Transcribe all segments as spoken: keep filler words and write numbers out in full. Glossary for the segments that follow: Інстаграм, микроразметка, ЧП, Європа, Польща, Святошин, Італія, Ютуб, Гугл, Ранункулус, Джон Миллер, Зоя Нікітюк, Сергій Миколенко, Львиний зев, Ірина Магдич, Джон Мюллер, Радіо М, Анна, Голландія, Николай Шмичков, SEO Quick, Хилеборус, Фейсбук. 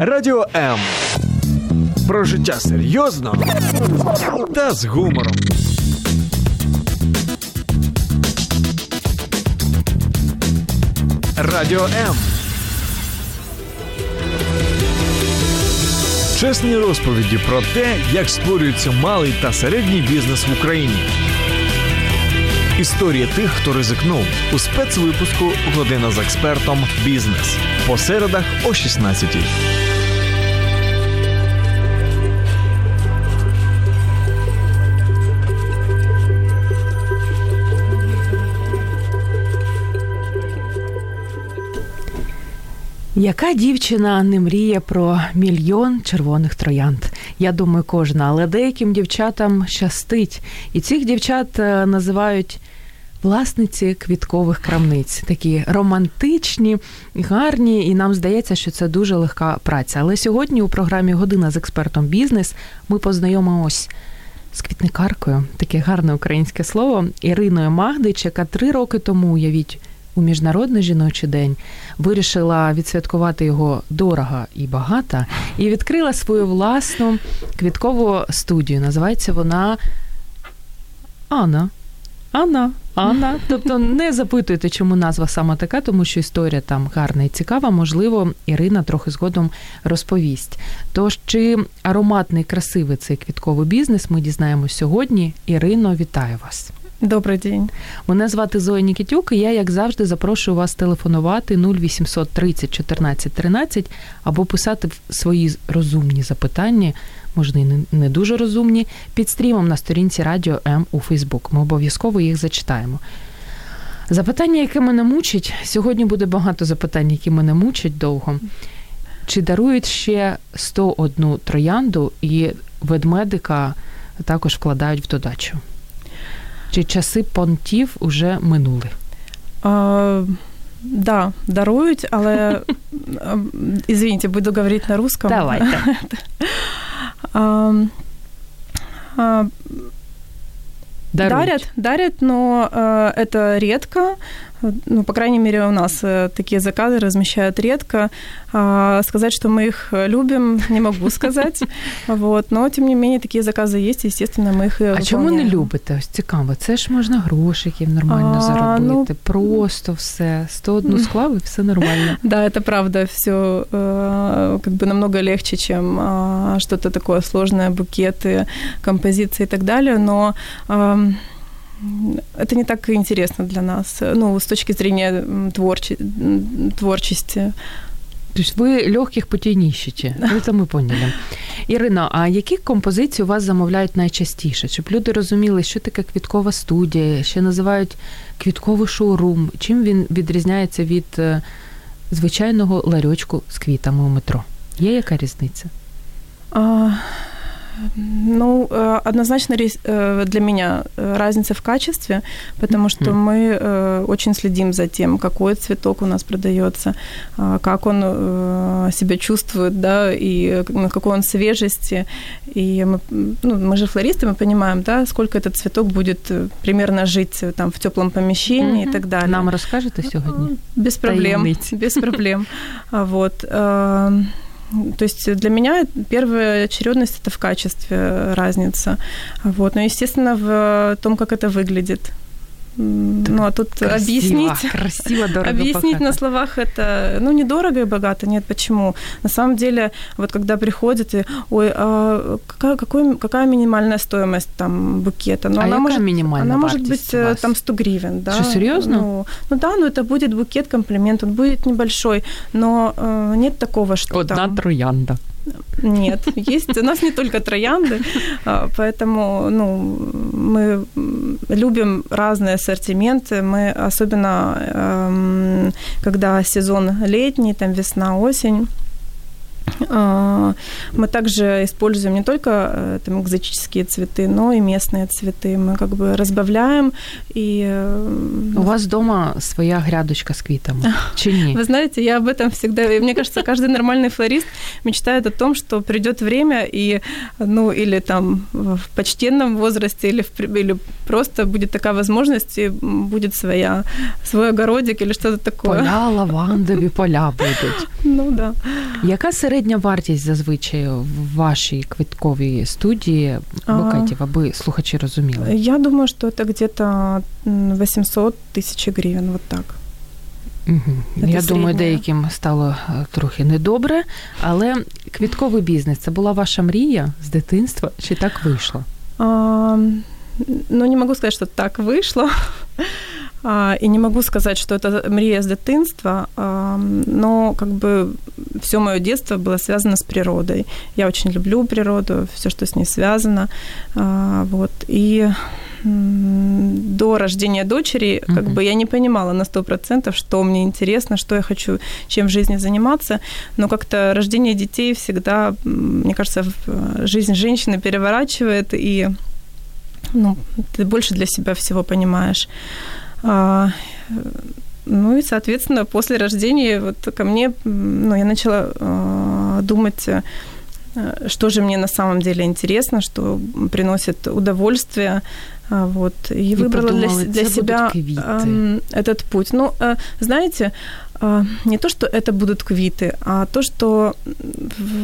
Радіо М. Про життя серйозно та з гумором. Радіо М. Чесні розповіді про те, як створюється малий та середній бізнес в Україні. Історії тих, хто ризикнув. У спецвипуску «Година з експертом. Бізнес». По середах о шістнадцятій. Яка дівчина не мріє про мільйон червоних троянд? Я думаю, кожна. Але деяким дівчатам щастить. І цих дівчат називають власниці квіткових крамниць. Такі романтичні, гарні, і нам здається, що це дуже легка праця. Але сьогодні у програмі «Година з експертом. Бізнес» ми познайомимось з квітникаркою, таке гарне українське слово, Іриною Магдич, яка три роки тому, уявіть, у Міжнародний жіночий день вирішила відсвяткувати його дорого і багато і відкрила свою власну квіткову студію. Називається вона Анна. Анна. Анна. Тобто не запитуйте, чому назва саме така, тому що історія там гарна і цікава. Можливо, Ірина трохи згодом розповість. Тож, чи ароматний, красивий цей квітковий бізнес, ми дізнаємось сьогодні. Ірино, вітаю вас. Добрий день. Мене звати Зоя Нікітюк, і я, як завжди, запрошую вас телефонувати нуль вісімсот тридцять чотирнадцять тринадцять або писати свої розумні запитання, можливо, не дуже розумні, під стрімом на сторінці Радіо М у Фейсбук. Ми обов'язково їх зачитаємо. Запитання, яке мене мучить, сьогодні буде багато запитань, які мене мучать довго. Чи дарують ще сто одну троянду і ведмедика також вкладають в додачу? Чи часи понтів уже минули? Так, да, дарують, але... Извините, буду говорить на русском. Давайте. Дарят, дарят, но это редко. Ну, по крайней мере, у нас такие заказы размещают редко. Сказать, что мы их любим, не могу сказать. Вот. Но, тем не менее, такие заказы есть, и, естественно, мы их выполняем. А чому не любите? Ось цікаво. Це ж можна грошиків нормально заробити. Ну... Просто все. сто одну склав, і все нормально. Да, это правда. Все как бы намного легче, чем что-то такое сложное, букеты, композиции и так далее. Но... Это не так интересно для нас, ну, с точки зрения творче- творчести. То есть вы легких путей не ищете, это мы поняли. Ірина, а які композиції у вас замовляють найчастіше? Щоб люди розуміли, що таке квіткова студія, ще називають квітковий шоурум. Чим він відрізняється від звичайного ларьочку з квітами у метро? Є яка різниця? А... Ну, однозначно для меня разница в качестве, потому что мы очень следим за тем, какой цветок у нас продается, как он себя чувствует, да, и на какой он свежести. И мы, ну, мы же флористы, мы понимаем, да, сколько этот цветок будет примерно жить там в тёплом помещении mm-hmm. и так далее. Нам расскажете сегодня? Без проблем. Таимить. Без проблем. Вот. То есть для меня первая очередность – это в качестве разница. Вот. Но, естественно, в том, как это выглядит. Так, ну, а тут красиво, объяснить, красиво, дорого, объяснить на словах это, ну, недорого и богато, нет, почему? На самом деле, вот когда приходят, и, ой, а какая, какой, какая минимальная стоимость там букета? Ну, а она какая может, минимальная она может быть там сто гривен, да? Что, серьезно? Ну, ну да, но это будет букет, комплимент, он будет небольшой, но э, нет такого, что одна там... Одна троянда. Нет, есть. У нас не только троянды, поэтому, ну, мы любим разные ассортименты. Мы особенно, когда сезон летний, там весна, осень, мы также используем не только там экзотические цветы, но и местные цветы. Мы как бы разбавляем. И... У вас дома своя грядочка с квитами? Чи ні? Вы знаете, я об этом всегда... Мне кажется, каждый нормальный флорист мечтает о том, что придёт время, и, ну, или там в почтенном возрасте, или, в, или просто будет такая возможность, и будет своя, свой огородик или что-то такое. Поля лавандові поля будуть. Ну, да. Яка середня середня вартість зазвичай в вашій квитковій студії букетів, аби слухачі розуміли? Я думаю, що це десь вісімсот тисяч гривень, от так. Угу. Я середня. Думаю, деяким стало трохи недобре, але квітковий бізнес – це була ваша мрія з дитинства, чи так вийшло? А, ну, не можу сказати, що так вийшло, а, і не можу сказати, що це мрія з дитинства, але как бы, все моє дитинство було зв'язано з природою. Я дуже люблю природу, все, що з нею зв'язано. А, вот, і... до рождения дочери, как uh-huh. бы я не понимала на сто процентов, что мне интересно, что я хочу, чем в жизни заниматься, но как-то рождение детей всегда, мне кажется, жизнь женщины переворачивает, и ну, ты больше для себя всего понимаешь. А, ну и, соответственно, после рождения вот ко мне, ну, я начала а, думать, что же мне на самом деле интересно, что приносит удовольствие. Вот. И, и выбрала подумала, для, для себя э, этот путь. Ну, э, знаете, э, не то, что это будут квиты, а то, что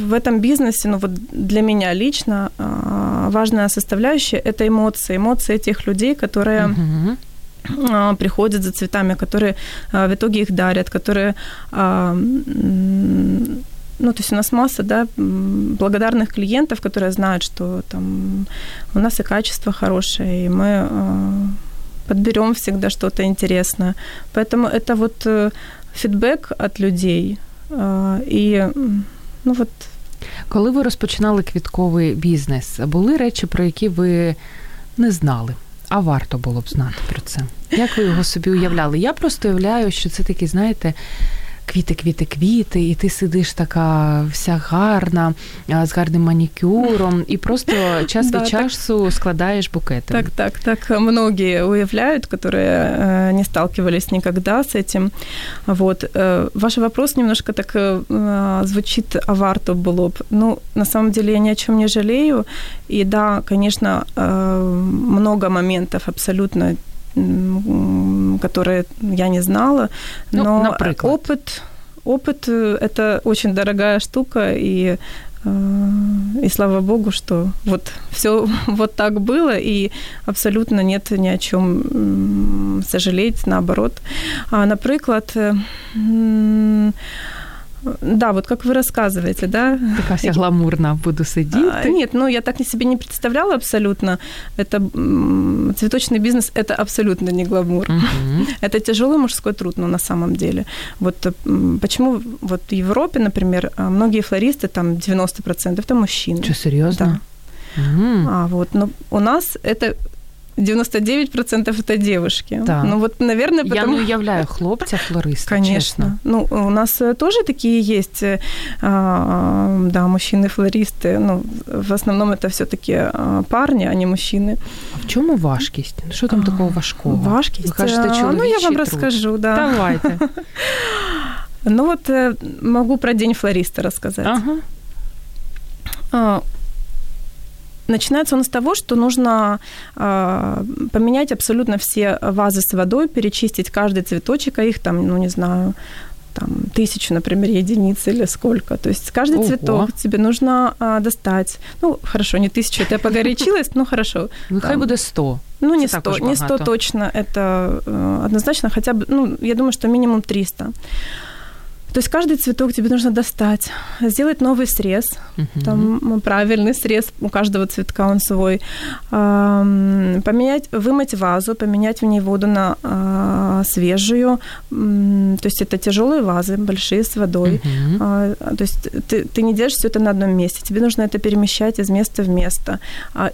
в этом бизнесе, ну вот для меня лично, э, важная составляющая – это эмоции. Эмоции тех людей, которые... Угу. приходят за цветами, которые э, в итоге их дарят, которые... Э, э, Ну, то есть у нас масса, да, благодарных клиентов, которые знают, что там у нас и качество хорошее, и мы э, подберем всегда что-то интересное. Поэтому это вот э, фидбэк от людей. Э, и, ну, вот... Коли ви розпочинали квітковий бізнес, були речі, про які ви не знали? А варто було б знати про це? Як ви його собі уявляли? Я просто уявляю, що це такі, знаєте... Квіти, квіти, квіти, і ти сидиш така вся гарна, з гарним манікюром, і просто час від часу складаєш букети. Так, так, так. Многі уявляють, которые не сталкивались никогда с этим. Вот. Ваш вопрос немножко так звучит, а варто було б. Ну, на самом деле, я ни о чем не жалею. И да, конечно, много моментов абсолютно, которые я не знала, но ну, например, опыт, опыт это очень дорогая штука, и, и слава богу, что вот все вот так было, и абсолютно нет ни о чем сожалеть, наоборот. А, наприклад, да, вот как вы рассказываете, да? Такая вся гламурно буду сидеть. А, нет, ну я так себе не представляла абсолютно. Это цветочный бизнес, это абсолютно не гламур. Uh-huh. Это тяжелый мужской труд, но ну, на самом деле. Вот почему вот в Европе, например, многие флористы, там девяносто процентов это мужчины. Что, серьезно? Да. Uh-huh. А, вот, но у нас это... девяносто девять процентов это девушки. Да. Ну вот, наверное, потому... Я не уявляю хлопця-флориста, конечно. Честно. Ну, у нас тоже такие есть, да, мужчины-флористы. Ну, в основном это все-таки парни, а не мужчины. А в чём важкість? Что там а, такого важкого? Важкість? Вы кажете, чоловічий ну, я вам труд. Расскажу, да. Давайте. Ну вот, могу про день флориста рассказать. Ага. Начинается он с того, что нужно э, поменять абсолютно все вазы с водой, перечистить каждый цветочек, а их там, ну не знаю, там тысячу, например, единиц или сколько. То есть каждый Ого. Цветок тебе нужно э, достать. Ну, хорошо, не тысячу, это я погорячилась, ну хорошо. Ну, хай буде сто. Ну, не сто, не сто точно, это э, однозначно, хотя бы, ну, я думаю, что минимум триста. То есть каждый цветок тебе нужно достать, сделать новый срез, uh-huh. там правильный срез, у каждого цветка он свой, поменять, вымыть вазу, поменять в ней воду на свежую, то есть это тяжелые вазы, большие, с водой, uh-huh. то есть ты, ты не держишь все это на одном месте, тебе нужно это перемещать из места в место,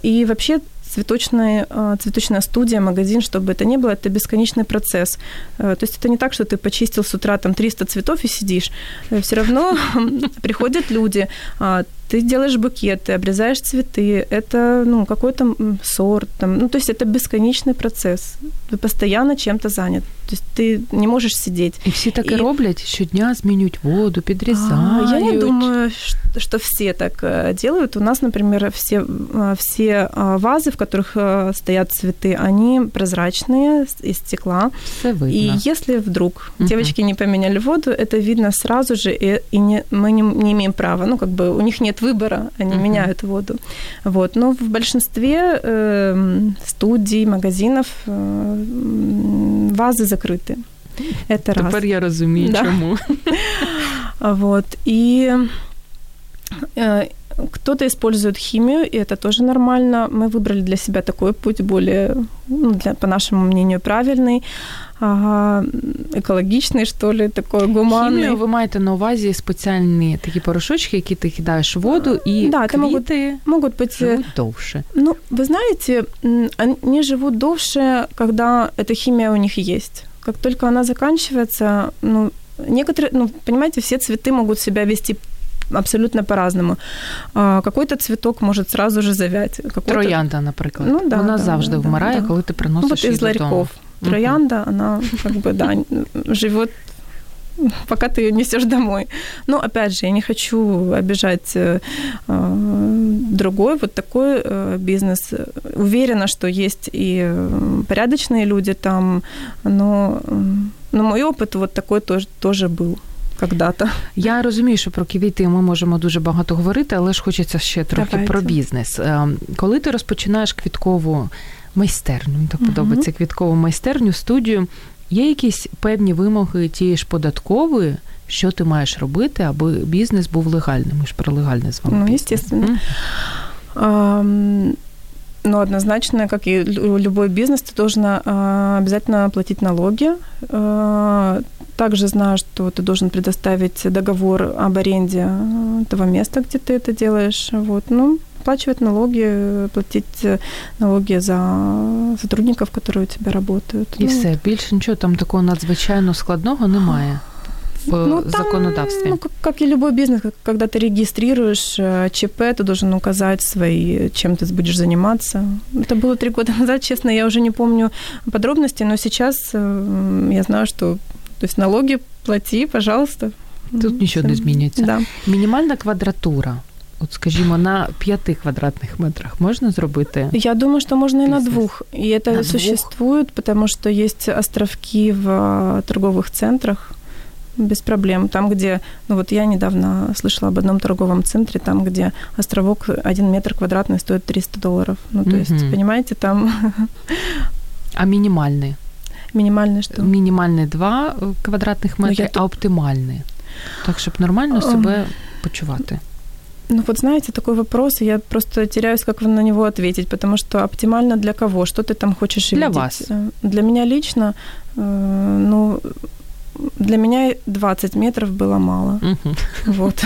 и вообще... Цветочная, цветочная студия, магазин, чтобы это не было, это бесконечный процесс. То есть это не так, что ты почистил с утра там триста цветов и сидишь. Все равно приходят люди, ты делаешь букеты, обрезаешь цветы, это, ну, какой-то сорт, там, ну, то есть это бесконечный процесс. Ты постоянно чем-то занят, то есть ты не можешь сидеть. И все так и, и роблять, щодня змінюють воду, підрізають. А, я не думаю, что все так делают. У нас, например, все, все вазы, в которых стоят цветы, они прозрачные, из стекла. Все видно. И если вдруг uh-huh. девочки не поменяли воду, это видно сразу же, и, и не, мы не, не имеем права, ну, как бы у них нет выбора, они uh-huh. меняют воду. Вот. Но в большинстве э, студий, магазинов э, вазы закрыты. Это раз. Тепер я розумію, да. чому. Вот. И э, кто-то использует химию, и это тоже нормально. Мы выбрали для себя такой путь, более, ну, для, по нашему мнению, правильный, ага, екологічний, що ли, такий гуманний. Хімію ви маєте на увазі спеціальні такі порошочки, які ти кидаєш в воду, і да, квіти можуть бути живуть довше. Ну, ви знаєте, вони живуть довше, коли ця хімія у них є. Як тільки вона закінчується, ну, некоторі, ну, понимаете, всі цвіти можуть себе вести абсолютно по-разному. Какой-то цветок может сразу же завять. Какой-то... Троянда, например. Ну, да, Она да, завжди да, вмирає, да. коли ти приносиш ну, вот її додому. Ларьков. Троянда, она как бы, да, живет, пока ты ее несешь домой. Но, опять же, я не хочу обижать э, другой вот такой э, бизнес. Уверена, что есть и порядочные люди там, но, но мой опыт вот такой тоже, тоже был. Когда-то. Я розумію, що про квіти ми можемо дуже багато говорити, але ж хочеться ще трохи Давайте. про бізнес. Коли ти розпочинаєш квіткову майстерню, мені так угу. подобається квіткову майстерню, студію, є якісь певні вимоги тієї ж податкової, що ти маєш робити, аби бізнес був легальним? Ми ж про легальне з вами. Ну, звісно. Mm. Ну, однозначно, как и любой бизнес, ты должен обязательно платить налоги. Также знаю, что ты должен предоставить договор об аренде того места, где ты это делаешь. Вот. Ну, оплачивать налоги, платить налоги за сотрудников, которые у тебя работают. І ну, все, більше нічого там такого надзвичайно складного немає. В ну, законодавстве. Там, ну, как, как и любой бизнес, когда ты регистрируешь ЧП, ты должен указать свои, чем ты будешь заниматься. Это было три года назад, честно, я уже не помню подробностей, но сейчас я знаю, что то есть налоги плати, пожалуйста. Тут ну, ничего не изменится. Да. Минимальна квадратура. От, скажімо, на п'яти квадратних метрах можна зробити? Я думаю, що можна і на двох. І це существує, тому що є островки в торгових центрах. Без проблем. Там, где... Ну, вот я недавно слышала об одном торговом центре, там, где островок один метр квадратный стоит триста долларов. Ну, то mm-hmm. есть, понимаете, там... А минимальный? Минимальный что? Минимальный два квадратных метра, ну, а оптимальный? Так, щоб нормально себе почувати. Ну, вот знаете, такой вопрос, я просто теряюсь, как на него ответить, потому что оптимально для кого? Что ты там хочешь для видеть? Для вас. Для меня лично, ну... Для мене двадцять метрів було мало. Угу. Вот.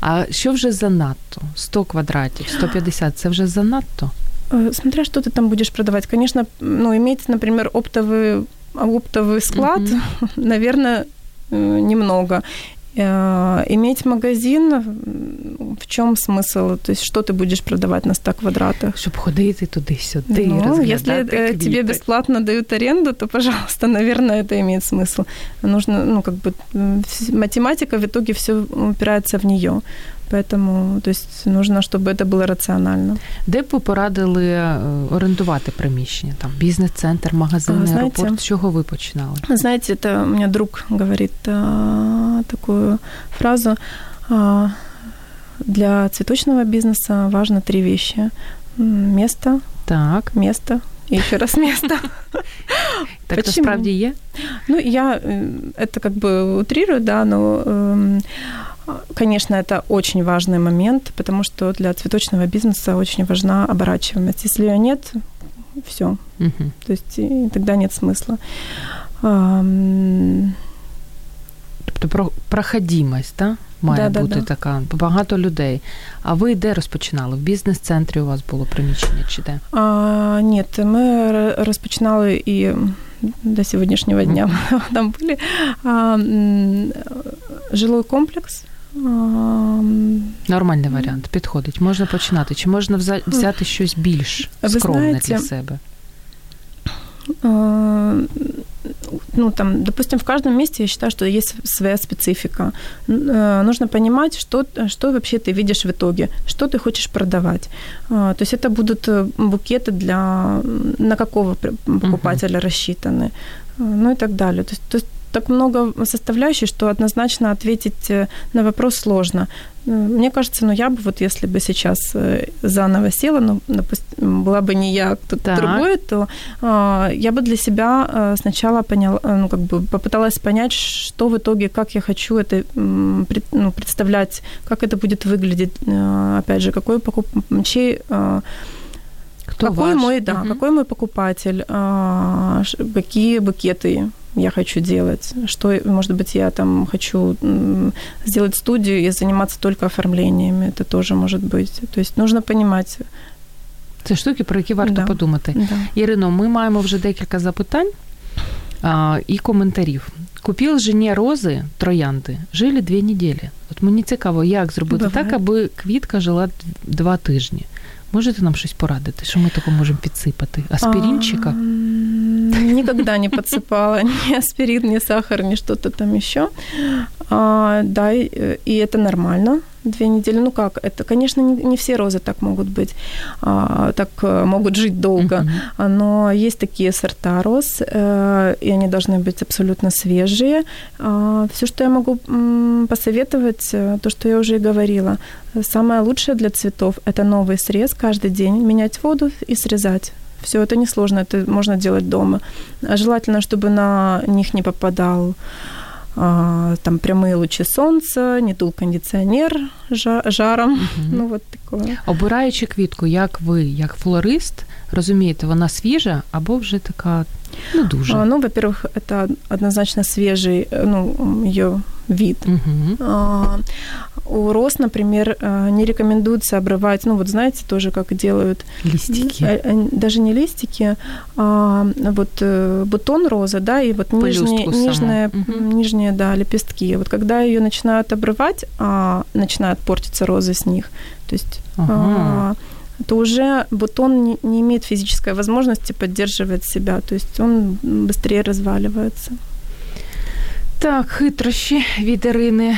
А що вже занадто? сто квадратів, сто п'ятдесят – це вже занадто? Смотря, що ти там будеш продавати. Конечно, ну, иметь, например, оптовый, оптовый склад, угу. наверное, немного. Иметь магазин, в чём смысл? То есть, что ты будешь продавать на ста квадратах? Чтобы ходить туда-сюда, ну, разглядать если квіти. Тебе бесплатно дают аренду, то, пожалуйста, наверное, это имеет смысл. Нужно, ну, как бы, математика в итоге всё упирается в неё. Поэтому, то есть, нужно, чтобы это было рационально. Де б ви порадили орендувати приміщення? Там бізнес-центр, магазин, а, аеропорт? Знаете, з чого ви починали? Знаете, это у меня друг говорит а, такую фразу. А, для цветочного бизнеса важно три вещи. Место, так. место и еще раз место. Так это справді є? Ну, я это как бы утрирую, да, но... Конечно, это очень важный момент, потому что для цветочного бизнеса очень важна оборачиваемость. Если ее нет, всё. Угу. То есть тогда нет смысла. Тобто про- проходимость, да? Має да, бути да, да. така. Багато людей. А ви де розпочинали? В бізнес-центрі у вас було приміщення чи де? А, ні, ми розпочинали і до сьогоднішнього дня mm-hmm. там були. А, жилой комплекс. Нормальний варіант, підходить. Можна починати. Чи можна взяти щось більш скромне, знаєте, для себе? Ну, там, допустим, в каждом месте, я считаю, что есть своя специфика. Нужно понимать, что, что вообще ты видишь в итоге, что ты хочешь продавать. То есть это будут букеты для, на какого покупателя рассчитаны, ну и так далее. То есть, то есть так много составляющих, что однозначно ответить на вопрос сложно. Мне кажется, ну я бы, вот если бы сейчас заново села, ну, допустим, была бы не я, а кто-то так. другой, то э, я бы для себя сначала поняла, ну, как бы попыталась понять, что в итоге, как я хочу это ну, представлять, как это будет выглядеть, опять же, какой покуп... чей... Э, Кто какой ваш? Мой, да, uh-huh. какой мой покупатель, а, какие букеты я хочу делать, что, может быть, я там хочу сделать студию и заниматься только оформлениями, это тоже может быть. То есть нужно понимать. Це штуки, про які варто да. подумати. Да. Ірино, ми маємо вже декілька запитань а, і коментарів. Купил жене розы, троянди, жили дві неділі. От мені цікаво, як зробити Буває. Так, аби квітка жила два тижні. Можете нам щось порадити? Що ми таке можемо підсипати? Аспірінчика? Ніколи не підсипала ні аспірин, ні сахар, ні щось там ще. А, да, і це нормально. Две недели. Ну как? Это, конечно, не, не все розы так могут быть, а, так могут жить долго. Mm-hmm. Но есть такие сорта роз, э, и они должны быть абсолютно свежие. А, всё, что я могу м, посоветовать, то, что я уже и говорила. Самое лучшее для цветов – это новый срез каждый день, менять воду и срезать. Всё это несложно, это можно делать дома. Желательно, чтобы на них не попадал там прямые лучи сонця, не дул кондиціонер жаром, угу. ну от таке. Обираючи квітку, як ви, як флорист, розумієте, вона свіжа або вже така, ну, дуже? А, ну, во-первых, это однозначно свежий, ну, её вид. Угу. А, у роз, например, не рекомендуется обрывать, ну, вот знаете, тоже как делают... Листики. Даже не листики, а вот бутон розы, да, и вот нижние, нижние, угу. нижние, да, лепестки. Вот когда её начинают обрывать, а начинают портиться розы с них, то есть... Ага. А, то уже бутон не, не имеет физической возможности поддерживать себя, то есть он быстрее разваливается. Так, хитрощі від Ірини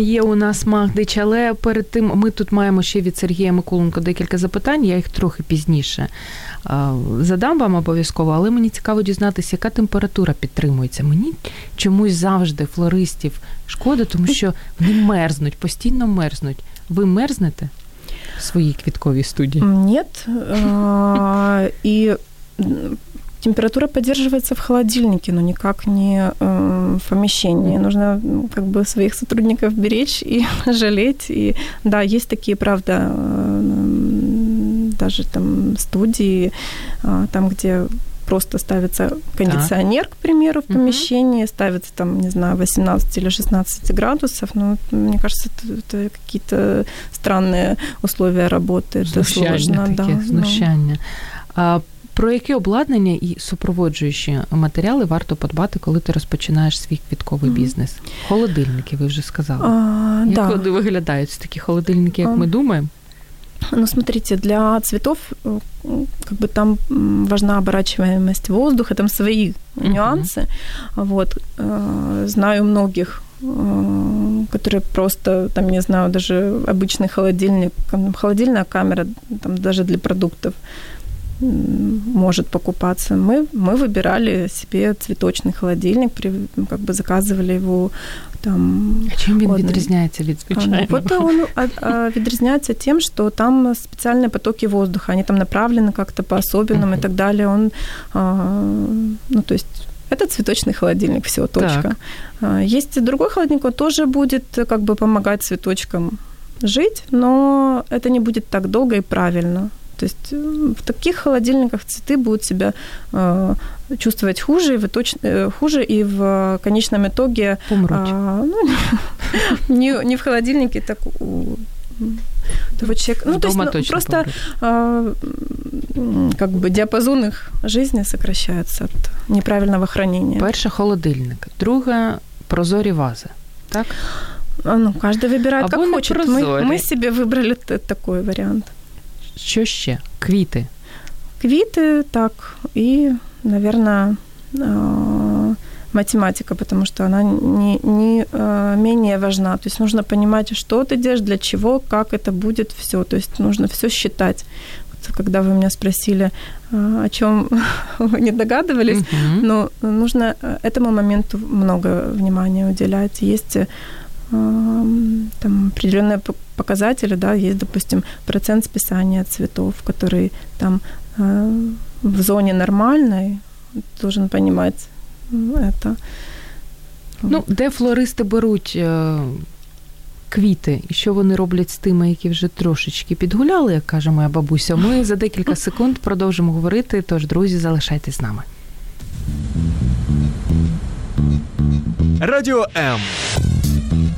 є у нас Магдич, але перед тим ми тут маємо ще від Сергія Миколенко декілька запитань, я їх трохи пізніше задам вам обов'язково, але мені цікаво дізнатися, яка температура підтримується. Мені чомусь завжди флористів шкода, тому що вони мерзнуть, постійно мерзнуть. Ви мерзнете? Свои квитковые студии? Нет. И температура поддерживается в холодильнике, но никак не в помещении. Нужно как бы своих сотрудников беречь и жалеть. И, да, есть такие, правда, даже там студии, там, где... Просто ставится кондиционер, к примеру, в помещении, ставится там, не знаю, восемнадцать или шестнадцать градусов. Ну, мне кажется, это, это какие-то странные условия работы. Знущання это сложно. Таке, да, знущання. Ну. А про які обладнання і супроводжуючі матеріали варто подбати, коли ти розпочинаєш свій квітковий mm-hmm. бізнес? Холодильники, ви вже сказали. А, як да. вони виглядають, такі холодильники, як а. ми думаємо? Ну, смотрите, для цветов как бы там важна оборачиваемость воздуха, там свои uh-huh. нюансы. Вот. Знаю многих, которые просто, там, не знаю, даже обычный холодильник, холодильная камера, там, даже для продуктов может покупаться. Мы, мы выбирали себе цветочный холодильник, как бы заказывали его там. А чем он відрізняється від звичайного? Вот он відрізняється тем, что там специальные потоки воздуха, они там направлены как-то по-особенному mm-hmm. и так далее. Он, ну, то есть это цветочный холодильник, всё, точка. Так. Есть и другой холодильник, он тоже будет как бы помогать цветочкам жить, но это не будет так долго и правильно. То есть в таких холодильниках цветы будут себя э, чувствовать хуже, в иточ... хуже и в конечном итоге... Умруть. А, ну, не, не в холодильнике, так у того человека. Ну, то есть ну, просто а, как бы диапазон их жизни сокращается от неправильного хранения. Перше – холодильник. Друге – прозорі вази. Так? Ну, кожен вибирає, як хоче. Ми, ми собі вибрали такий варіант. Що ще? Квіти? Квіти, так. І, мабуть, математика, потому что она не, не менее важна. То есть нужно понимать, что ты делаешь, для чего, как это будет все. То есть нужно все считать. Вот, когда вы меня спросили, о чем вы не догадывались, uh-huh. но нужно этому моменту много внимания уделять. Есть там определенные показатели, да, есть, допустим, процент списания цветов, который там в зоне нормальной, должен понимать. Это. Ну, де флористи беруть квіти, і що вони роблять з тими, які вже трошечки підгуляли, як каже моя бабуся, ми за декілька секунд продовжимо говорити, тож, друзі, залишайтесь з нами. Радіо М.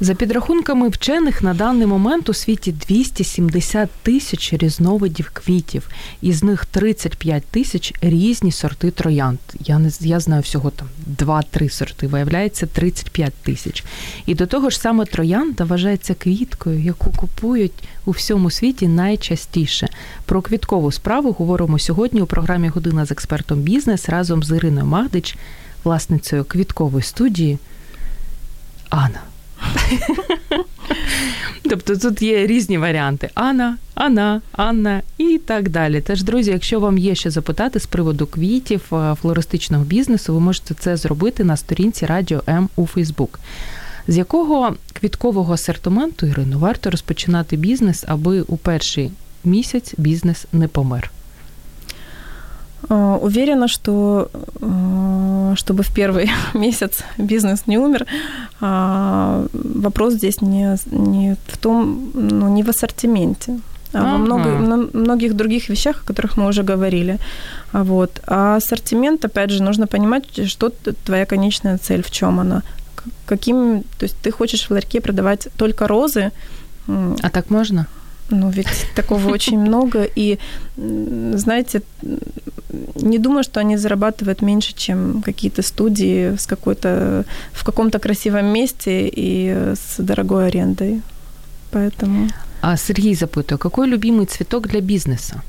За підрахунками вчених, на даний момент у світі двісті сімдесят тисяч різновидів квітів. Із них тридцять п'ять тисяч різні сорти троянд. Я, не, я знаю всього там два-три сорти, виявляється тридцять п'ять тисяч. І до того ж саме троянда вважається квіткою, яку купують у всьому світі найчастіше. Про квіткову справу говоримо сьогодні у програмі «Година з експертом бізнес» разом з Іриною Магдич, власницею квіткової студії «Анна». Тобто тут є різні варіанти. Анна, Анна, Анна і так далі. Тож, друзі, якщо вам є що запитати з приводу квітів, флористичного бізнесу, ви можете це зробити на сторінці Радіо М у Фейсбук. З якого квіткового асортименту, Ірино, варто розпочинати бізнес, аби у перший місяць бізнес не помер? Уверена, что чтобы в первый месяц бизнес не умер, вопрос здесь не, не в том, ну, не в ассортименте, а во много, многих других вещах, о которых мы уже говорили. Вот. А ассортимент, опять же, нужно понимать, что твоя конечная цель, в чем она. Каким, то есть ты хочешь в ларьке продавать только розы. А так можно? Ну, ведь такого очень много. И, знаете, не думаю, что они зарабатывают меньше, чем какие-то студии с какой-то, в каком-то красивом месте и с дорогой арендой. Поэтому... А Сергій запитує, какой любимый цветок для бизнеса?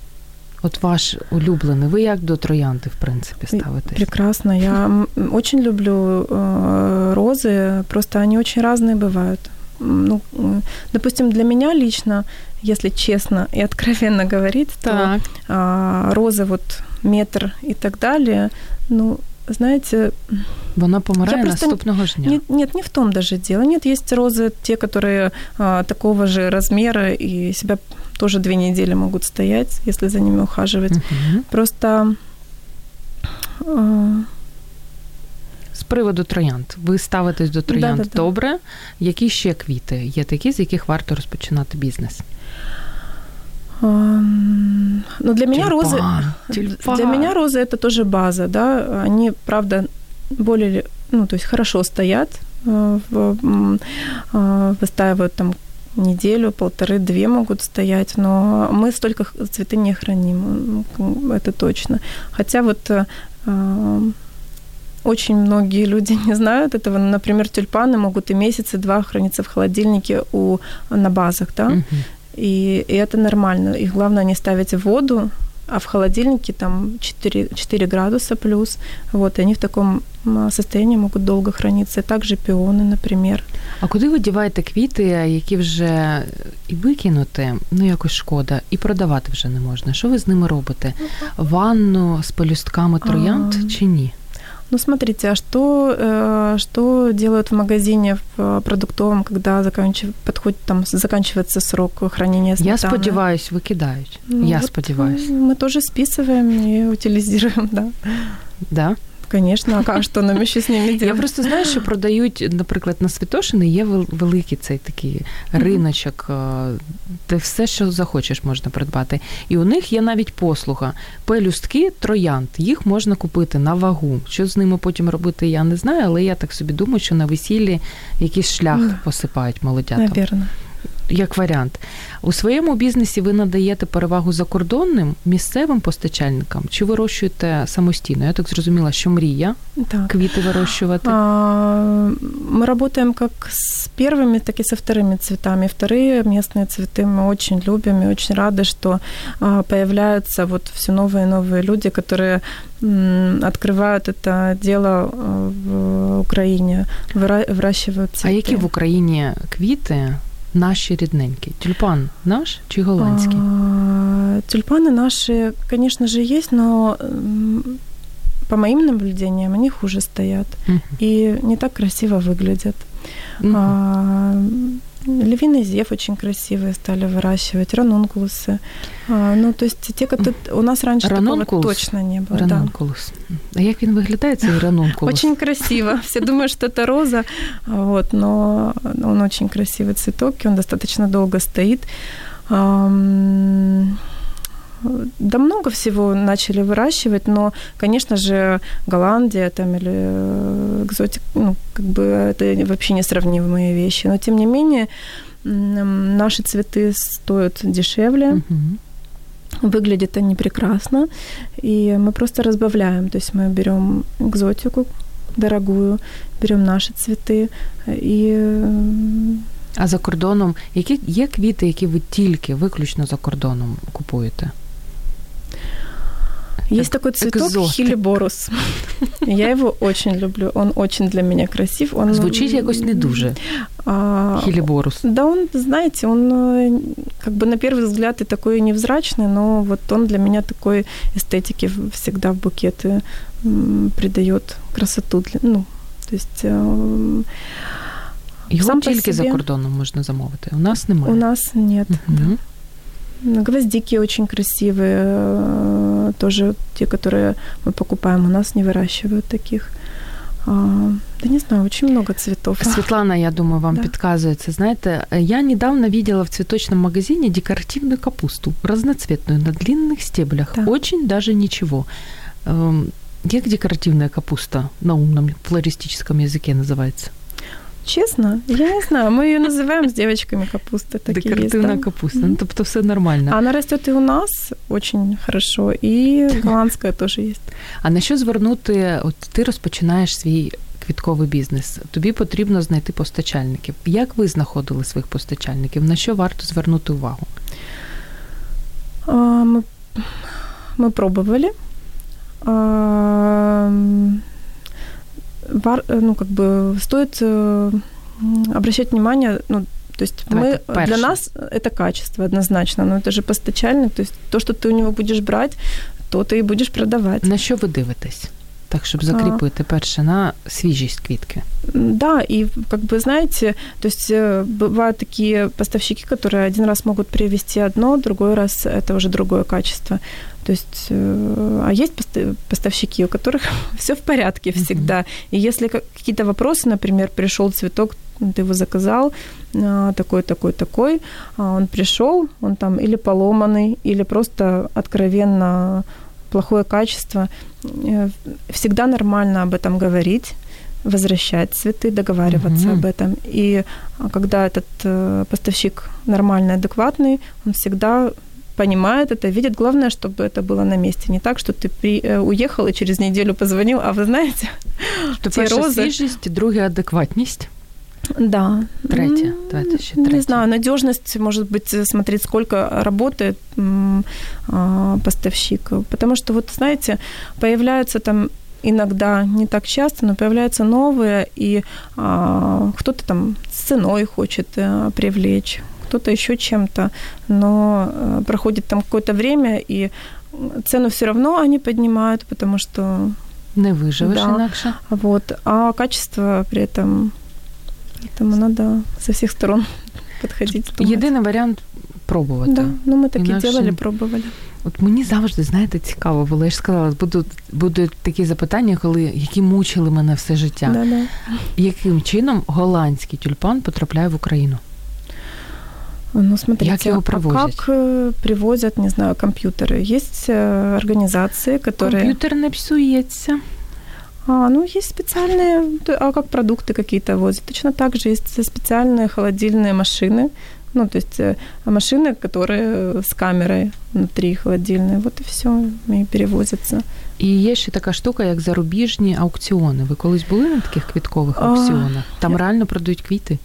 От ваш улюблений. Ви як до троянди, в принципі, ставитесь? Прекрасно. Я очень люблю розы, просто они очень разные бывают. Ну, допустим, для меня лично, если честно и откровенно говорить, то а, розы вот метр и так далее, ну, знаете... Вона помирає наступного ж дня. Нет, нет, не в том даже дело. Нет, есть розы, те, которые а, такого же размера и себя тоже две недели могут стоять, если за ними ухаживать. Угу. Просто... А, з приводу троянд. Ви ставитесь до троянд да, да, добре. Да. Які ще квіти є такі, з яких варто розпочинати бізнес? Um, ну, для меня розы... Тюльпан. Для меня розы – это тоже база, да. Они, правда, более... Ну, то есть хорошо стоят, выстаивают там неделю, полторы, две могут стоять, но мы столько цветы не храним, это точно. Хотя вот... Очень многие люди не знают этого. Например, тюльпаны могут и месяц, и два храниться в холодильнике у, на базах, да? Угу. И, и это нормально. И главное, не ставить в воду, а в холодильнике там четыре, четыре градуса плюс. Вот, и они в таком состоянии могут долго храниться. И также піони, например. А куди ви діваєте квіти, які вже і викинути, ну якось шкода, і продавати вже не можна? Що ви з ними робите? Ванну з пелюстками троянд а... чи ні? Ну, смотрите, а что, что делают в магазине в продуктовом, когда заканчив, подходит, там, заканчивается срок хранения сметаны? Я сподіваюсь, викидають. Ну, Я вот сподіваюсь. Мы тоже списываем и утилизируем, да. Да? Конечно, а що нам ще з ними робити? Я просто знаю, що продають, наприклад, на Святошини є великий цей такий риночок, де все, що захочеш, можна придбати. І у них є навіть послуга. Пелюстки троянд, їх можна купити на вагу. Що з ними потім робити, я не знаю, але я так собі думаю, що на весіллі якийсь шлях посипають молодятам. Навірно. як варіант. У своєму бізнесі ви надаєте перевагу закордонним, місцевим постачальникам? Чи вирощуєте самостійно? Я так зрозуміла, що мрія так. квіти вирощувати. А, мы работаем как с первыми, так и со вторыми цветами. Вторые местные цветы мы очень любим и очень рады, что появляются вот все новые и новые люди, которые открывают это дело в Украине, выращивают цветы. А які в Україні квіти наші рідненькі? Тюльпан наш чи голландський? А, тюльпаны наши, конечно же, есть, но по моим наблюдениям они хуже стоят uh-huh. и не так красиво выглядят. Uh-huh. А, львиный зев очень красивые стали выращивать, ранункулусы. А, ну, то есть те, которые у нас раньше ранункулус. Такого точно не было. Ранункулус. Да. А як він виглядає, цей ранункулус? Очень красиво. Все думают, что это роза, вот, но он очень красивый цветок, он достаточно долго стоит. Да много всего начали выращивать, но, конечно же, Голландия там или экзотик, ну, как бы это вообще несравнимые вещи. Но, тем не менее, наши цветы стоят дешевле, угу. выглядят они прекрасно, и мы просто разбавляем. То есть мы берем экзотику дорогую, берем наши цветы и... А за кордоном, які є квіти, які ви тільки виключно за кордоном купуєте? Есть такой цветок хилеборус. Я его очень люблю. Он очень для меня красив. Он... Звучит якось не дуже. А... Хилеборус. Да, он, знаете, он как бы на первый взгляд и такой невзрачный, но вот он для меня такой эстетики всегда в букеты придает красоту. Для... Ну, то есть... Його сам тільки за кордоном можна замовити. У нас немає. У нас нет. Угу. Гвоздики очень красивые, тоже те, которые мы покупаем, у нас не выращивают таких. Да не знаю, очень много цветов. Светлана, я думаю, вам да. подсказывается. Знаете, я недавно видела в цветочном магазине декоративную капусту, разноцветную, на длинных стеблях. Да. Очень даже ничего. Как декоративная капуста на умном флористическом языке называется? Чесно? Я не знаю. Мы её называем с девочками капуста. Декоративная есть, да? капуста. Ну, тобто все нормально. Она растёт и у нас очень хорошо, и голландская тоже есть. А на що звернути, от ти розпочинаєш свій квітковий бізнес, тобі потрібно знайти постачальників. Як ви знаходили своїх постачальників? На що варто звернути увагу? А, ми, ми пробували. А, ну, как бы стоит обращать внимание, ну, то есть мы, для нас это качество однозначно, но это же постачальник, то есть то, что ты у него будешь брать, то ты и будешь продавать. На що ви дивитесь? Так, щоб закріпити перше на свіжість квітки. Да, и как бы, знаете, то есть бывают такие поставщики, которые один раз могут привезти одно, другой раз это уже другое качество. То есть, а есть поставщики, у которых всё в порядке всегда. Mm-hmm. И если какие-то вопросы, например, пришёл цветок, ты его заказал, такой, такой, такой, он пришёл, он там или поломанный, или просто откровенно плохое качество, всегда нормально об этом говорить, возвращать цветы, договариваться mm-hmm. об этом. И когда этот поставщик нормальный, адекватный, он всегда понимает это, видит. Главное, чтобы это было на месте. Не так, что ты при... уехал и через неделю позвонил, а вы знаете, что те розы... свежесть, другая адекватность. Да. Третья. Давайте еще третья. Не знаю, надежность, может быть, смотреть, сколько работает поставщик. Потому что, вот, знаете, появляются там иногда, не так часто, но появляются новые, и а, кто-то там с ценой хочет а, привлечь, кто-то еще чем-то, но а, проходит там какое-то время, и цену все равно они поднимают, потому что... Не выживешь да, иначе. Вот, а качество при этом... Тому надо со всіх сторон підходити. Єдиний варіант пробувати. Да, ну ми такі Інакше... ділили, пробували. От мені завжди, знаєте, цікаво було. Я ж сказала, будуть, будуть такі запитання, коли, які мучили мене все життя. Да, да. Яким чином голландський тюльпан потрапляє в Україну? Ну, смотрите, как его привозят? Как привозят, не знаю, компьютеры. Есть организации, которые... Компьютер не псується. А, ну, есть специальные, а как продукты какие-то возят. Точно так же есть специальные холодильные машины, Ну, то есть машины, которые с камерой внутри холодильной. Вот и все, и перевозятся. І є ще така штука, як зарубіжні аукціони. Ви колись були на таких квіткових аукціонах? Там реально продають квіти?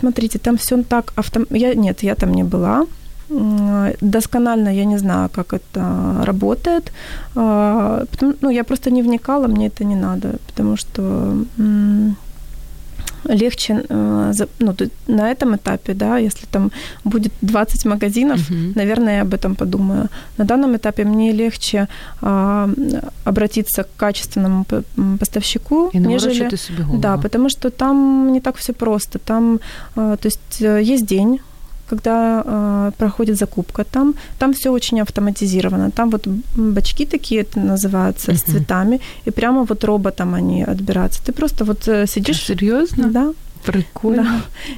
Смотрите, там все так... Авто... Я... Нет, я там не была. Досконально я не знаю, как это работает. Ну, я просто не вникала, мне это не надо, потому что... легче, ну, на этом этапе, да, если там будет двадцать магазинов, uh-huh. наверное, я об этом подумаю. На данном этапе мне легче а, обратиться к качественному поставщику, и нежели... ты себе голову. Да, потому что там не так всё просто. Там, а, то есть, есть день, когда а, проходит закупка, там, там всё очень автоматизировано. Там вот бачки такие, это называется, uh-huh. с цветами, и прямо вот роботом они отбираются. Ты просто вот сидишь... А, серьёзно? Да. Прикольно. Да.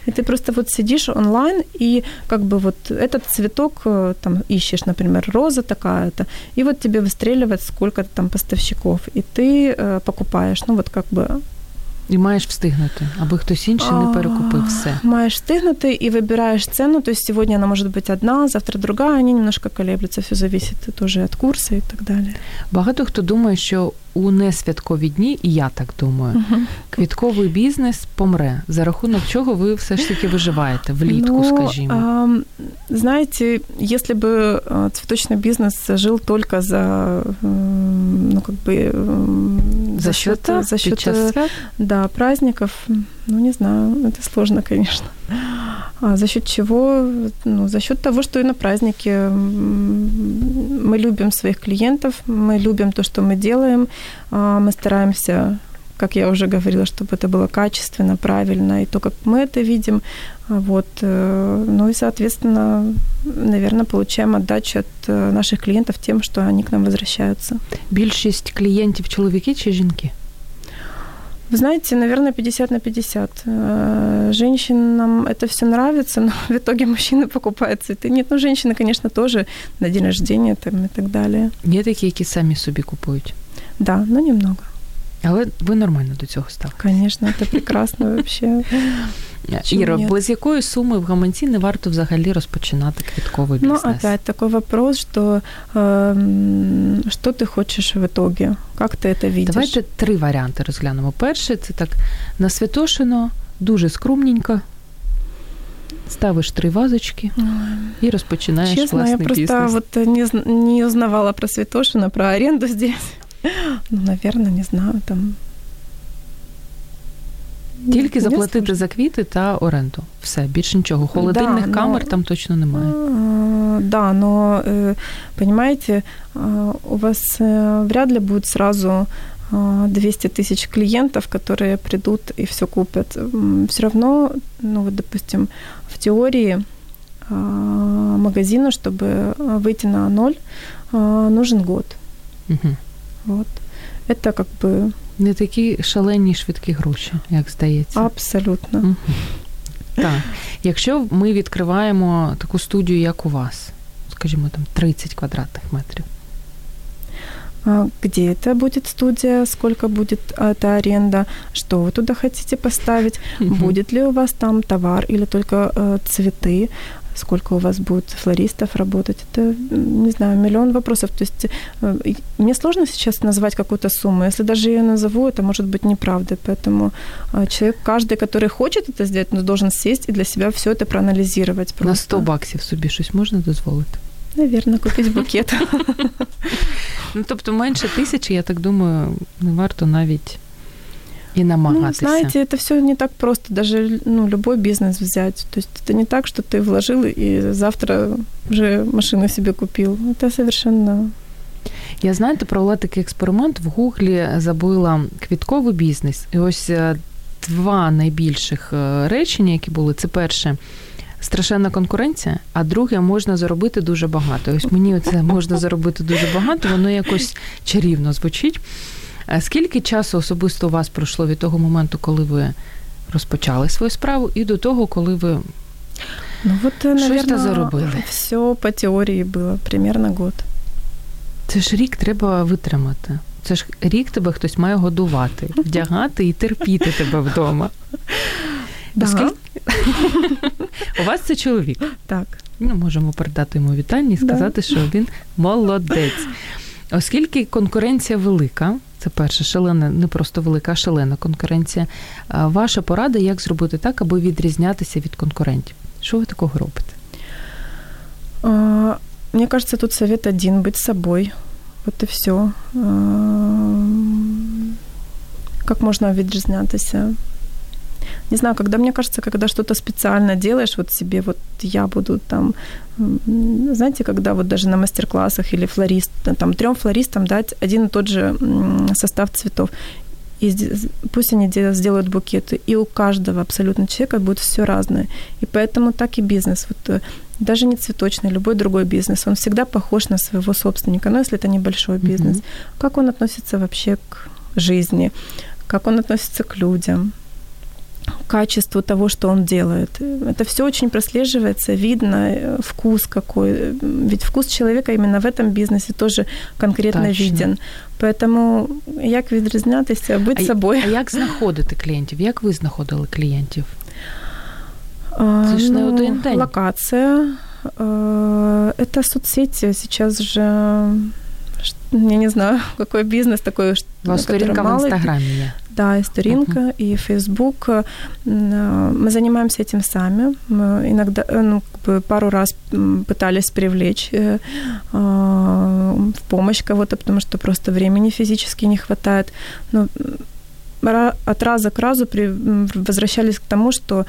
И ты просто вот сидишь онлайн, и как бы вот этот цветок там ищешь, например, роза такая-то, и вот тебе выстреливает сколько-то там поставщиков, и ты э, покупаешь, ну вот как бы... І маєш встигнути, аби хтось інший не перекупив все. Маєш встигнути і вибираєш ціну. Тобто сьогодні вона може бути одна, завтра друга, вони немножко колеблються, все залежить теж від курсу і так далі. Багато хто думає, що у несвяткові дні, і я так думаю, угу. квітковий бізнес помре. За рахунок чого ви все ж таки виживаєте? Влітку, ну, скажімо. А, знаєте, якщо б цвіточний бізнес жив тільки за, ну, як би, за счет, за счет да, праздников, ну, не знаю, это сложно, конечно. А за счет чего? Ну, за счет того, что и на празднике мы любим своих клиентов, мы любим то, что мы делаем, мы стараемся, как я уже говорила, чтобы это было качественно, правильно, и то, как мы это видим, вот, ну и, соответственно, наверное, получаем отдачу от наших клиентов тем, что они к нам возвращаются. Більшість клієнтів чоловіки чи жінки? Вы знаете, наверное, пятьдесят на пятьдесят. Женщинам это всё нравится, но в итоге мужчины покупают цветы. Нет, ну, женщины, конечно, тоже на день рождения там, и так далее. Є такі, які самі собі купують? Да, но немного. Але ви нормально до цього ставитесь? Конечно, это прекрасно вообще. Іра, без якої суми в гаманці не варто взагалі розпочинати квітковий бізнес? Ну, опять такой вопрос, что, э, что ты хочешь в итоге? Как ты это видишь? Давайте три варіанти розглянемо. Перший – це так на Святошино, дуже скромненько, ставиш три вазочки і розпочинаєш чесно, власний бізнес. Чесно, я просто бізнес. Вот не, не узнавала про Святошино, про аренду здесь. Ну, наверное, не знаю, там... Тільки заплатити за квіти та оренду. Все, більше нічого. Холодильних да, камер но... там точно немає. Да, но, понимаете, у вас вряд ли будет сразу двести тысяч клиентов, которые придут и всё купят. Всё равно, ну вот, допустим, в теории магазину, чтобы выйти на ноль, нужен год. Угу. Вот. Это как бы... Не такі шалені швидкі гроші, як здається. Абсолютно. Угу. Так. Якщо ми відкриваємо таку студію, як у вас, скажімо, там тридцять квадратних метрів. Где это будет студия, сколько будет эта аренда, что вы туда хотите поставить, угу. будет ли у вас там товар или только э, цветы, сколько у вас будет флористов работать, это, не знаю, миллион вопросов. То есть мне сложно сейчас назвать какую-то сумму. Если даже я её назову, это может быть неправдой. Поэтому человек, каждый, который хочет это сделать, ну, должен сесть и для себя всё это проанализировать. Просто. На сто баксів собі щось можна дозволити? Наверное, купить букет. Ну, тобто менше тисячі, я так думаю, не варто навіть... И намагатися. Ну, знаете, это всё не так просто. Даже, ну, любой бизнес взять. То есть это не так, что ты вложил и завтра вже машину себе купил. Это совершенно... Я, знаєте, провела такий експеримент. В Гуглі забила «квітковий бізнес». І ось два найбільших речення, які були. Це перше – страшенна конкуренція, а друге – можна заробити дуже багато. Ось мені оце «можна заробити дуже багато», воно якось чарівно звучить. Скільки часу особисто у вас пройшло від того моменту, коли ви розпочали свою справу, і до того, коли ви ну, вот, щось заробили? Все по теорії було, примерно год. Це ж рік треба витримати. Це ж рік тебе хтось має годувати, вдягати і терпіти тебе вдома. Да. Оскільки... У вас це чоловік. Так. Ну, можемо передати йому вітання і сказати, да. що він молодець. Оскільки конкуренція велика, це перше, шалена, не просто велика, а шалена конкуренція, ваша порада, як зробити так, аби відрізнятися від конкурентів? Що ви такого робите? Мне кажется, тут совет один – быть собой. Вот и все. Как можно відрізнятися? Не знаю, когда, мне кажется, когда что-то специально делаешь, вот себе, вот я буду там, знаете, когда вот даже на мастер-классах или флорист, там трем флористам дать один и тот же состав цветов. И пусть они сделают букеты. И у каждого абсолютно человека будет все разное. И поэтому так и бизнес. Вот даже не цветочный, любой другой бизнес. Он всегда похож на своего собственника, но если это небольшой бизнес. Mm-hmm. Как он относится вообще к жизни? Как он относится к людям? Качество того, что он делает. Это все очень прослеживается, видно, вкус какой. Ведь вкус человека именно в этом бизнесе тоже конкретно Точно. Виден. Поэтому як відрізнятися, быть а, собой. А як знаходити клієнтів? Як ви знаходили клієнтів? А, Це ж не ну, один день. Локація. Это соцсети. Сейчас же, я не знаю, какой бизнес такой. У вас сторінка в Інстаграмі є. Да, и сторінка, uh-huh. и Фейсбук. Мы занимаемся этим сами. Мы иногда, ну, как бы пару раз пытались привлечь э, в помощь кого-то, потому что просто времени физически не хватает. Но от раза к разу при, возвращались к тому, что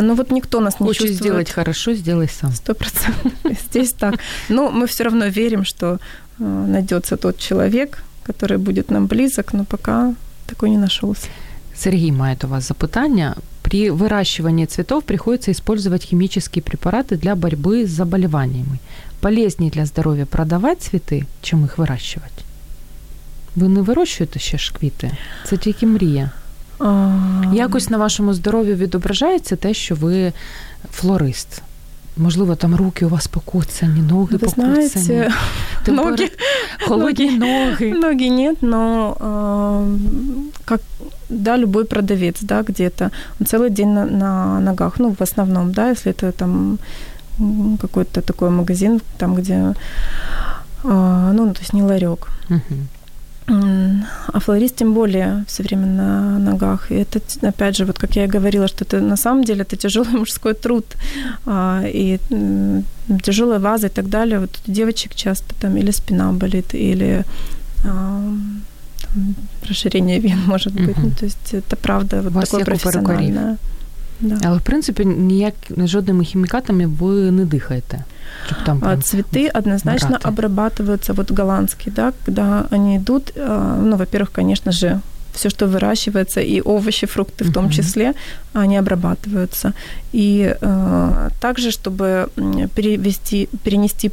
ну вот никто нас не Хочешь чувствует. Хочешь сделать хорошо, сделай сам. Сто процентов. Здесь так. Но мы всё равно верим, что найдётся тот человек, который будет нам близок, но пока... Такой не нашелся. Сергей, имеет у вас запитання. При выращивании цветов приходится использовать химические препараты для борьбы с заболеваниями. Полезнее для здоровья продавать цветы, чем их выращивать? Ви не вирощуєте ще ж квіти? Це тільки мрія. Якось на вашому здоров'ю відображається те, що ви флорист? Можливо, там руки у вас покоцані, ноги покоцані. Ви знаєте, ноги. Холодні ноги. Ноги нет, но э, как, да, любой продавец, да, где-то. Он целый день на, на ногах, ну, в основном, да, если это там какой-то такой магазин, там, где, э, ну, то есть не ларёк. Угу. А флорист тем более все время на ногах. И это, опять же, вот как я и говорила, что это на самом деле это тяжелый мужской труд. И тяжелая ваза и так далее. Вот у девочек часто там или спина болит, или там, расширение вен, может быть. Угу. Ну, то есть это правда вот такое профессиональное. Да. Але, в принципі, ніяк, жодними хімікатами ви не дихаєте. Щоб там, прям, цветы однозначно брати. Обрабатываются, вот голландские, да, когда они идут, ну, во-первых, конечно же, все, что выращивается, и овощи, фрукты в том числе, они обрабатываются. И э, также, чтобы перевести, перенести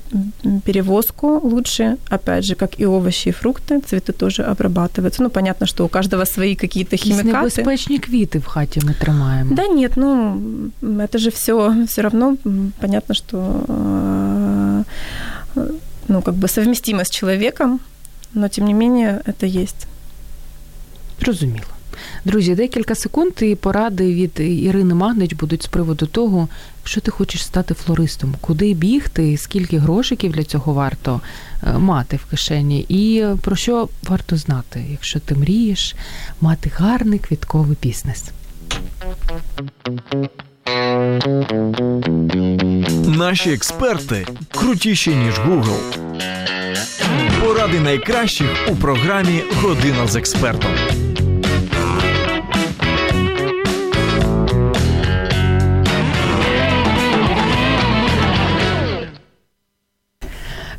перевозку лучше, опять же, как и овощи, и фрукты, цветы тоже обрабатываются. Ну, понятно, что у каждого свои какие-то химикаты. Якісь небезпечні квіти в хаті ми тримаємо. Да нет, ну, это же все, все равно, понятно, что, э, ну, как бы совместимо с человеком, но, тем не менее, это есть. Розуміло. Друзі, декілька секунд і поради від Ірини Магдич будуть з приводу того, що ти хочеш стати флористом, куди бігти, скільки грошиків для цього варто мати в кишені і про що варто знати, якщо ти мрієш мати гарний квітковий бізнес. Наші експерти крутіші, ніж Google. Поради найкращих у програмі «Година з експертом».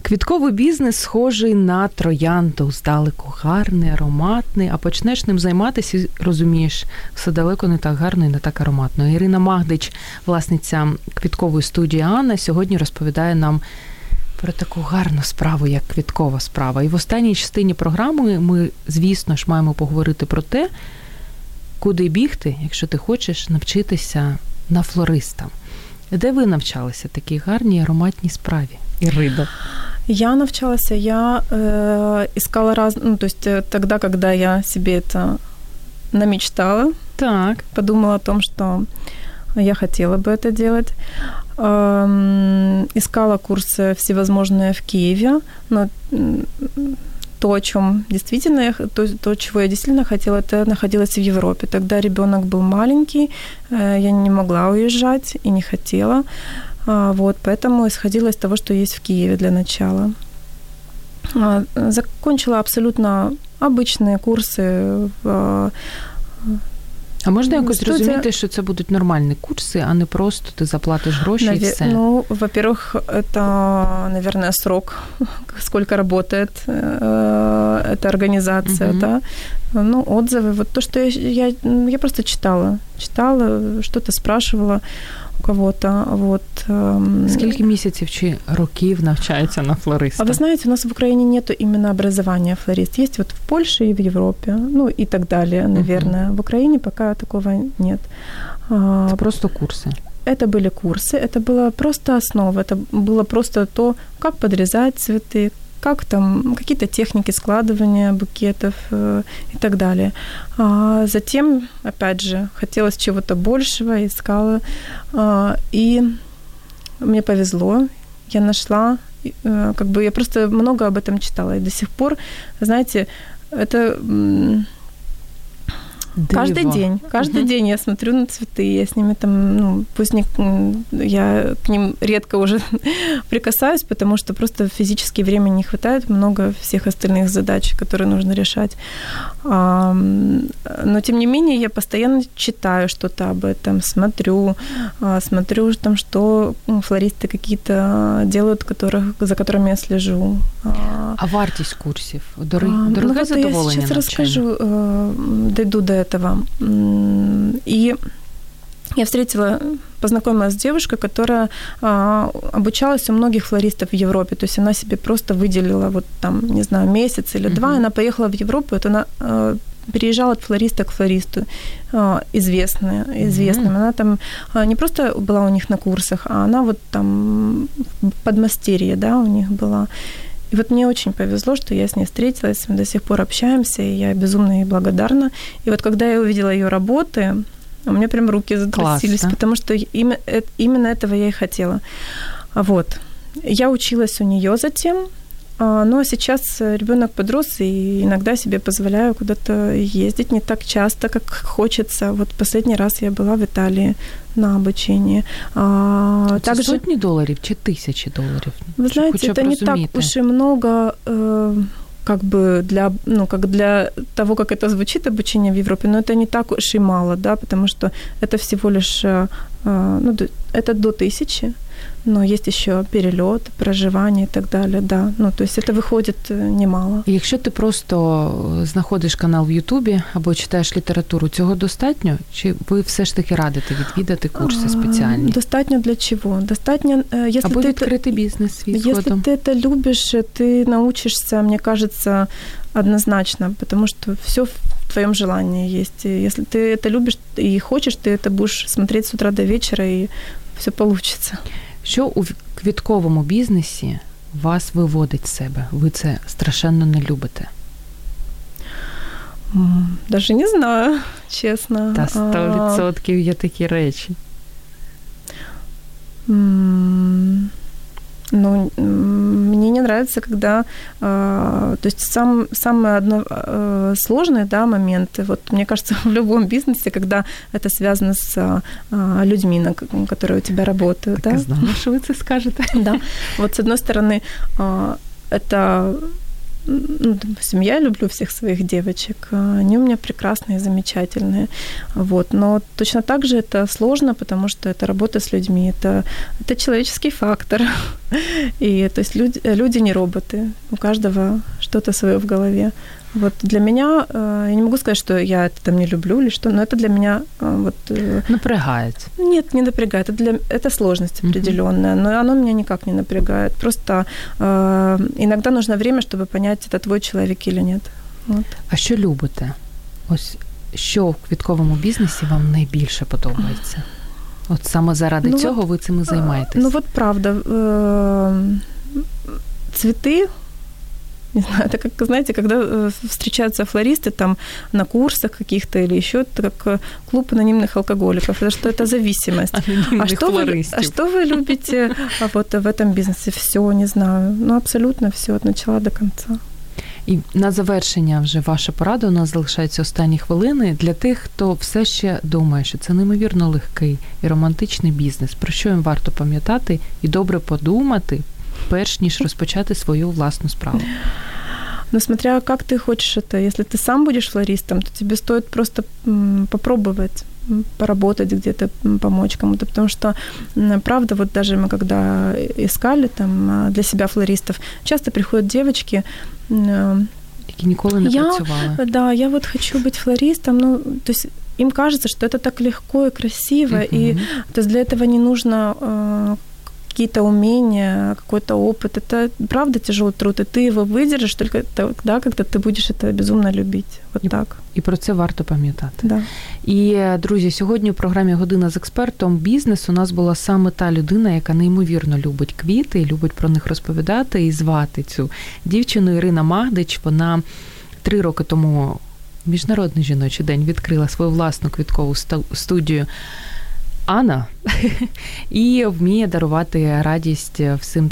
Квітковий бізнес схожий на троянду, здалеку гарний, ароматний, а почнеш ним займатися і розумієш, все далеко не так гарно і не так ароматно. Ірина Магдич, власниця квіткової студії «Анна», сьогодні розповідає нам про таку гарну справу, як квіткова справа. І в останній частині програми ми, звісно ж, маємо поговорити про те, куди бігти, якщо ти хочеш навчитися на флориста. Де ви навчалися такій гарній ароматній справі, Ірина? Я навчалась, я э, искала раз, ну, то есть тогда, когда я себе это намечтала, Так. Подумала о том, что я хотела бы это делать. Искала курсы всевозможные в Киеве, но то, о чем действительно я, то, то, чего я действительно хотела, это находилось в Европе. Тогда ребенок был маленький, я не могла уезжать и не хотела. Вот, поэтому исходила из того, что есть в Киеве для начала. Закончила абсолютно обычные курсы в А можна якось Студія... розуміти, що це будуть нормальні курси, а не просто ти заплатиш гроші Наві... і все? Ну, во-первых, это, наверное, срок, сколько работает э, эта организация, угу. да. Ну, отзывы, вот то, что я, я, я просто читала, читала, что-то спрашивала у кого-то, вот. Скільки місяців чи років навчається на флориста? А вы знаете, у нас в Украине нету именно образования флорист. Есть вот в Польше и в Европе, ну и так далее, наверное. Угу. В Украине пока такого нет. Это просто курсы? Это были курсы, это была просто основа, это было просто то, как подрезать цветы, как там, какие-то техники складывания букетов э, и так далее. А затем, опять же, хотелось чего-то большего, искала. Э, и мне повезло, я нашла, э, как бы я просто много об этом читала. И до сих пор, знаете, это... М- Диво. Каждый день, каждый угу. день я смотрю на цветы, я с ними там, ну, пусть не, я к ним редко уже прикасаюсь, потому что просто физически времени не хватает, много всех остальных задач, которые нужно решать. А, но, тем не менее, я постоянно читаю что-то об этом, смотрю, а, смотрю, там, что флористы какие-то делают, которых, за которыми я слежу. А, а вартість курсів? Дорогое а, дорого ну, задоволення навчання? Я сейчас расскажу, дойду до этого. И я встретила, познакомилась с девушкой, которая обучалась у многих флористов в Европе. То есть она себе просто выделила вот там, не знаю, месяц или два, mm-hmm. она поехала в Европу, вот она переезжала от флориста к флористу, известная, известным. Mm-hmm. Она там не просто была у них на курсах, а она вот там подмастерье, да, у них была. И вот мне очень повезло, что я с ней встретилась, мы до сих пор общаемся, и я безумно ей благодарна. И вот когда я увидела её работы, у меня прям руки затряслись, да? Потому что именно этого я и хотела. Вот. Я училась у неё затем, но сейчас ребёнок подрос, и иногда себе позволяю куда-то ездить, не так часто, как хочется. Вот последний раз я была в Италии на обучении. А, также... Сотни долларов, чи тысячи долларов? Вы чи знаете, это не так уж и много, э, как бы для, ну, как для того, как это звучит, обучение в Европе, но это не так уж и мало, да, потому что это всего лишь, э, ну, это до тысячи, но есть еще перелет, проживание и так далее, да. Ну, то есть это выходит немало. И если ты просто знаходиш канал в Ютубі або читаєш літературу, цього достатньо? Чи ви все ж таки радите відвідати курси спеціальні? Достатньо для чого? Достатньо, если або відкрити бізнес свій згодом. Якщо ти це любиш, ти научишся, мені кажеться, однозначно, потому что всё в твоём желании есть. Если ты это любишь и хочешь, ты это будешь смотреть с утра до вечера, и все получится. Що у квітковому бізнесі вас виводить з себе? Ви це страшенно не любите. Даже не знаю, чесно. Та сто відсотків є такі речі. Ну, мне не нравится, когда... Э, то есть сам, самый одно, э, сложный да, момент, вот, мне кажется, в любом бизнесе, когда это связано с э, людьми, на, которые у тебя работают. Так да? Я знала, что вы это скажете. Да. Вот с одной стороны, э, это... Ну, допустим, я люблю всех своих девочек, они у меня прекрасные, замечательные, вот, но точно так же это сложно, потому что это работа с людьми, это, это человеческий фактор, и, то есть, люди, люди не роботы, у каждого что-то свое в голове, вот, для меня, я не могу сказать, что я это там не люблю или что, но это для меня, вот... Напрягает? Нет, не напрягает, это, для, это сложность определенная, но оно меня никак не напрягает, просто иногда нужно время, чтобы понять, це твій чоловік чи ні. От. А що любите? Ось що в квітковому бізнесі вам найбільше подобається? От саме заради ну, цього от, ви цим і займаєтесь. Ну, от правда. Цвіти Не знаю, это как, знаете, когда встречаются флористы там на курсах каких-то или еще, это как клуб анонимных алкоголиков, потому что это зависимость. А что, вы, а что вы любите а вот в этом бизнесе? Все, не знаю, ну абсолютно все, от начала до конца. І на завершення вже ваша порада, у нас залишаються останні хвилини, для тих, хто все ще думає, що це неймовірно легкий і романтичний бізнес. Про що їм варто пам'ятати і добре подумати, перш ніж розпочати свою власну справу? Но смотря как ты хочешь это, если ты сам будешь флористом, то тебе стоит просто попробовать, поработать где-то, помочь кому-то, потому что, правда, вот даже мы когда искали там для себя флористов, часто приходят девочки, які ніколи не я, працювали. Да, я вот хочу быть флористом, ну, то есть им кажется, что это так легко и красиво, uh-huh. и то есть для этого не нужно какие-то умения, какой-то опыт. Это, правда, тяжелый труд, и ты его выдержишь только тогда, когда ты будешь это безумно любить. Вот так. І про це варто пам'ятати. Да. І, друзі, сьогодні в програмі «Година з експертом» бізнес у нас була саме та людина, яка неймовірно любить квіти, любить про них розповідати і звати цю дівчину Ірина Магдич. Вона три роки тому, Міжнародний жіночий день, відкрила свою власну квіткову студію «Анна» і вміє дарувати радість всім,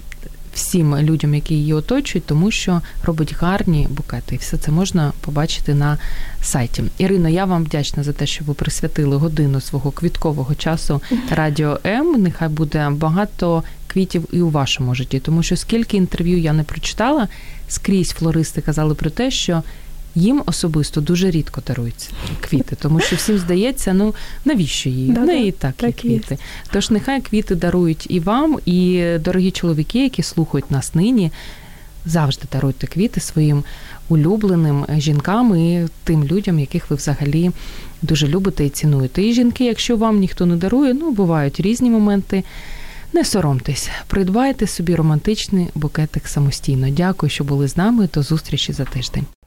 всім людям, які її оточують, тому що робить гарні букети. І все це можна побачити на сайті. Ірино, я вам вдячна за те, що ви присвятили годину свого квіткового часу Радіо М. Нехай буде багато квітів і у вашому житті, тому що скільки інтерв'ю я не прочитала, скрізь флористи казали про те, що їм особисто дуже рідко даруються квіти, тому що всім здається, ну, навіщо їй? Да, ну, да, і так, так і квіти. Є. Тож нехай квіти дарують і вам, і дорогі чоловіки, які слухають нас нині, завжди даруйте квіти своїм улюбленим жінкам і тим людям, яких ви взагалі дуже любите і цінуєте. І жінки, якщо вам ніхто не дарує, ну, бувають різні моменти, не соромтесь, придбайте собі романтичний букетик самостійно. Дякую, що були з нами, до зустрічі за тиждень.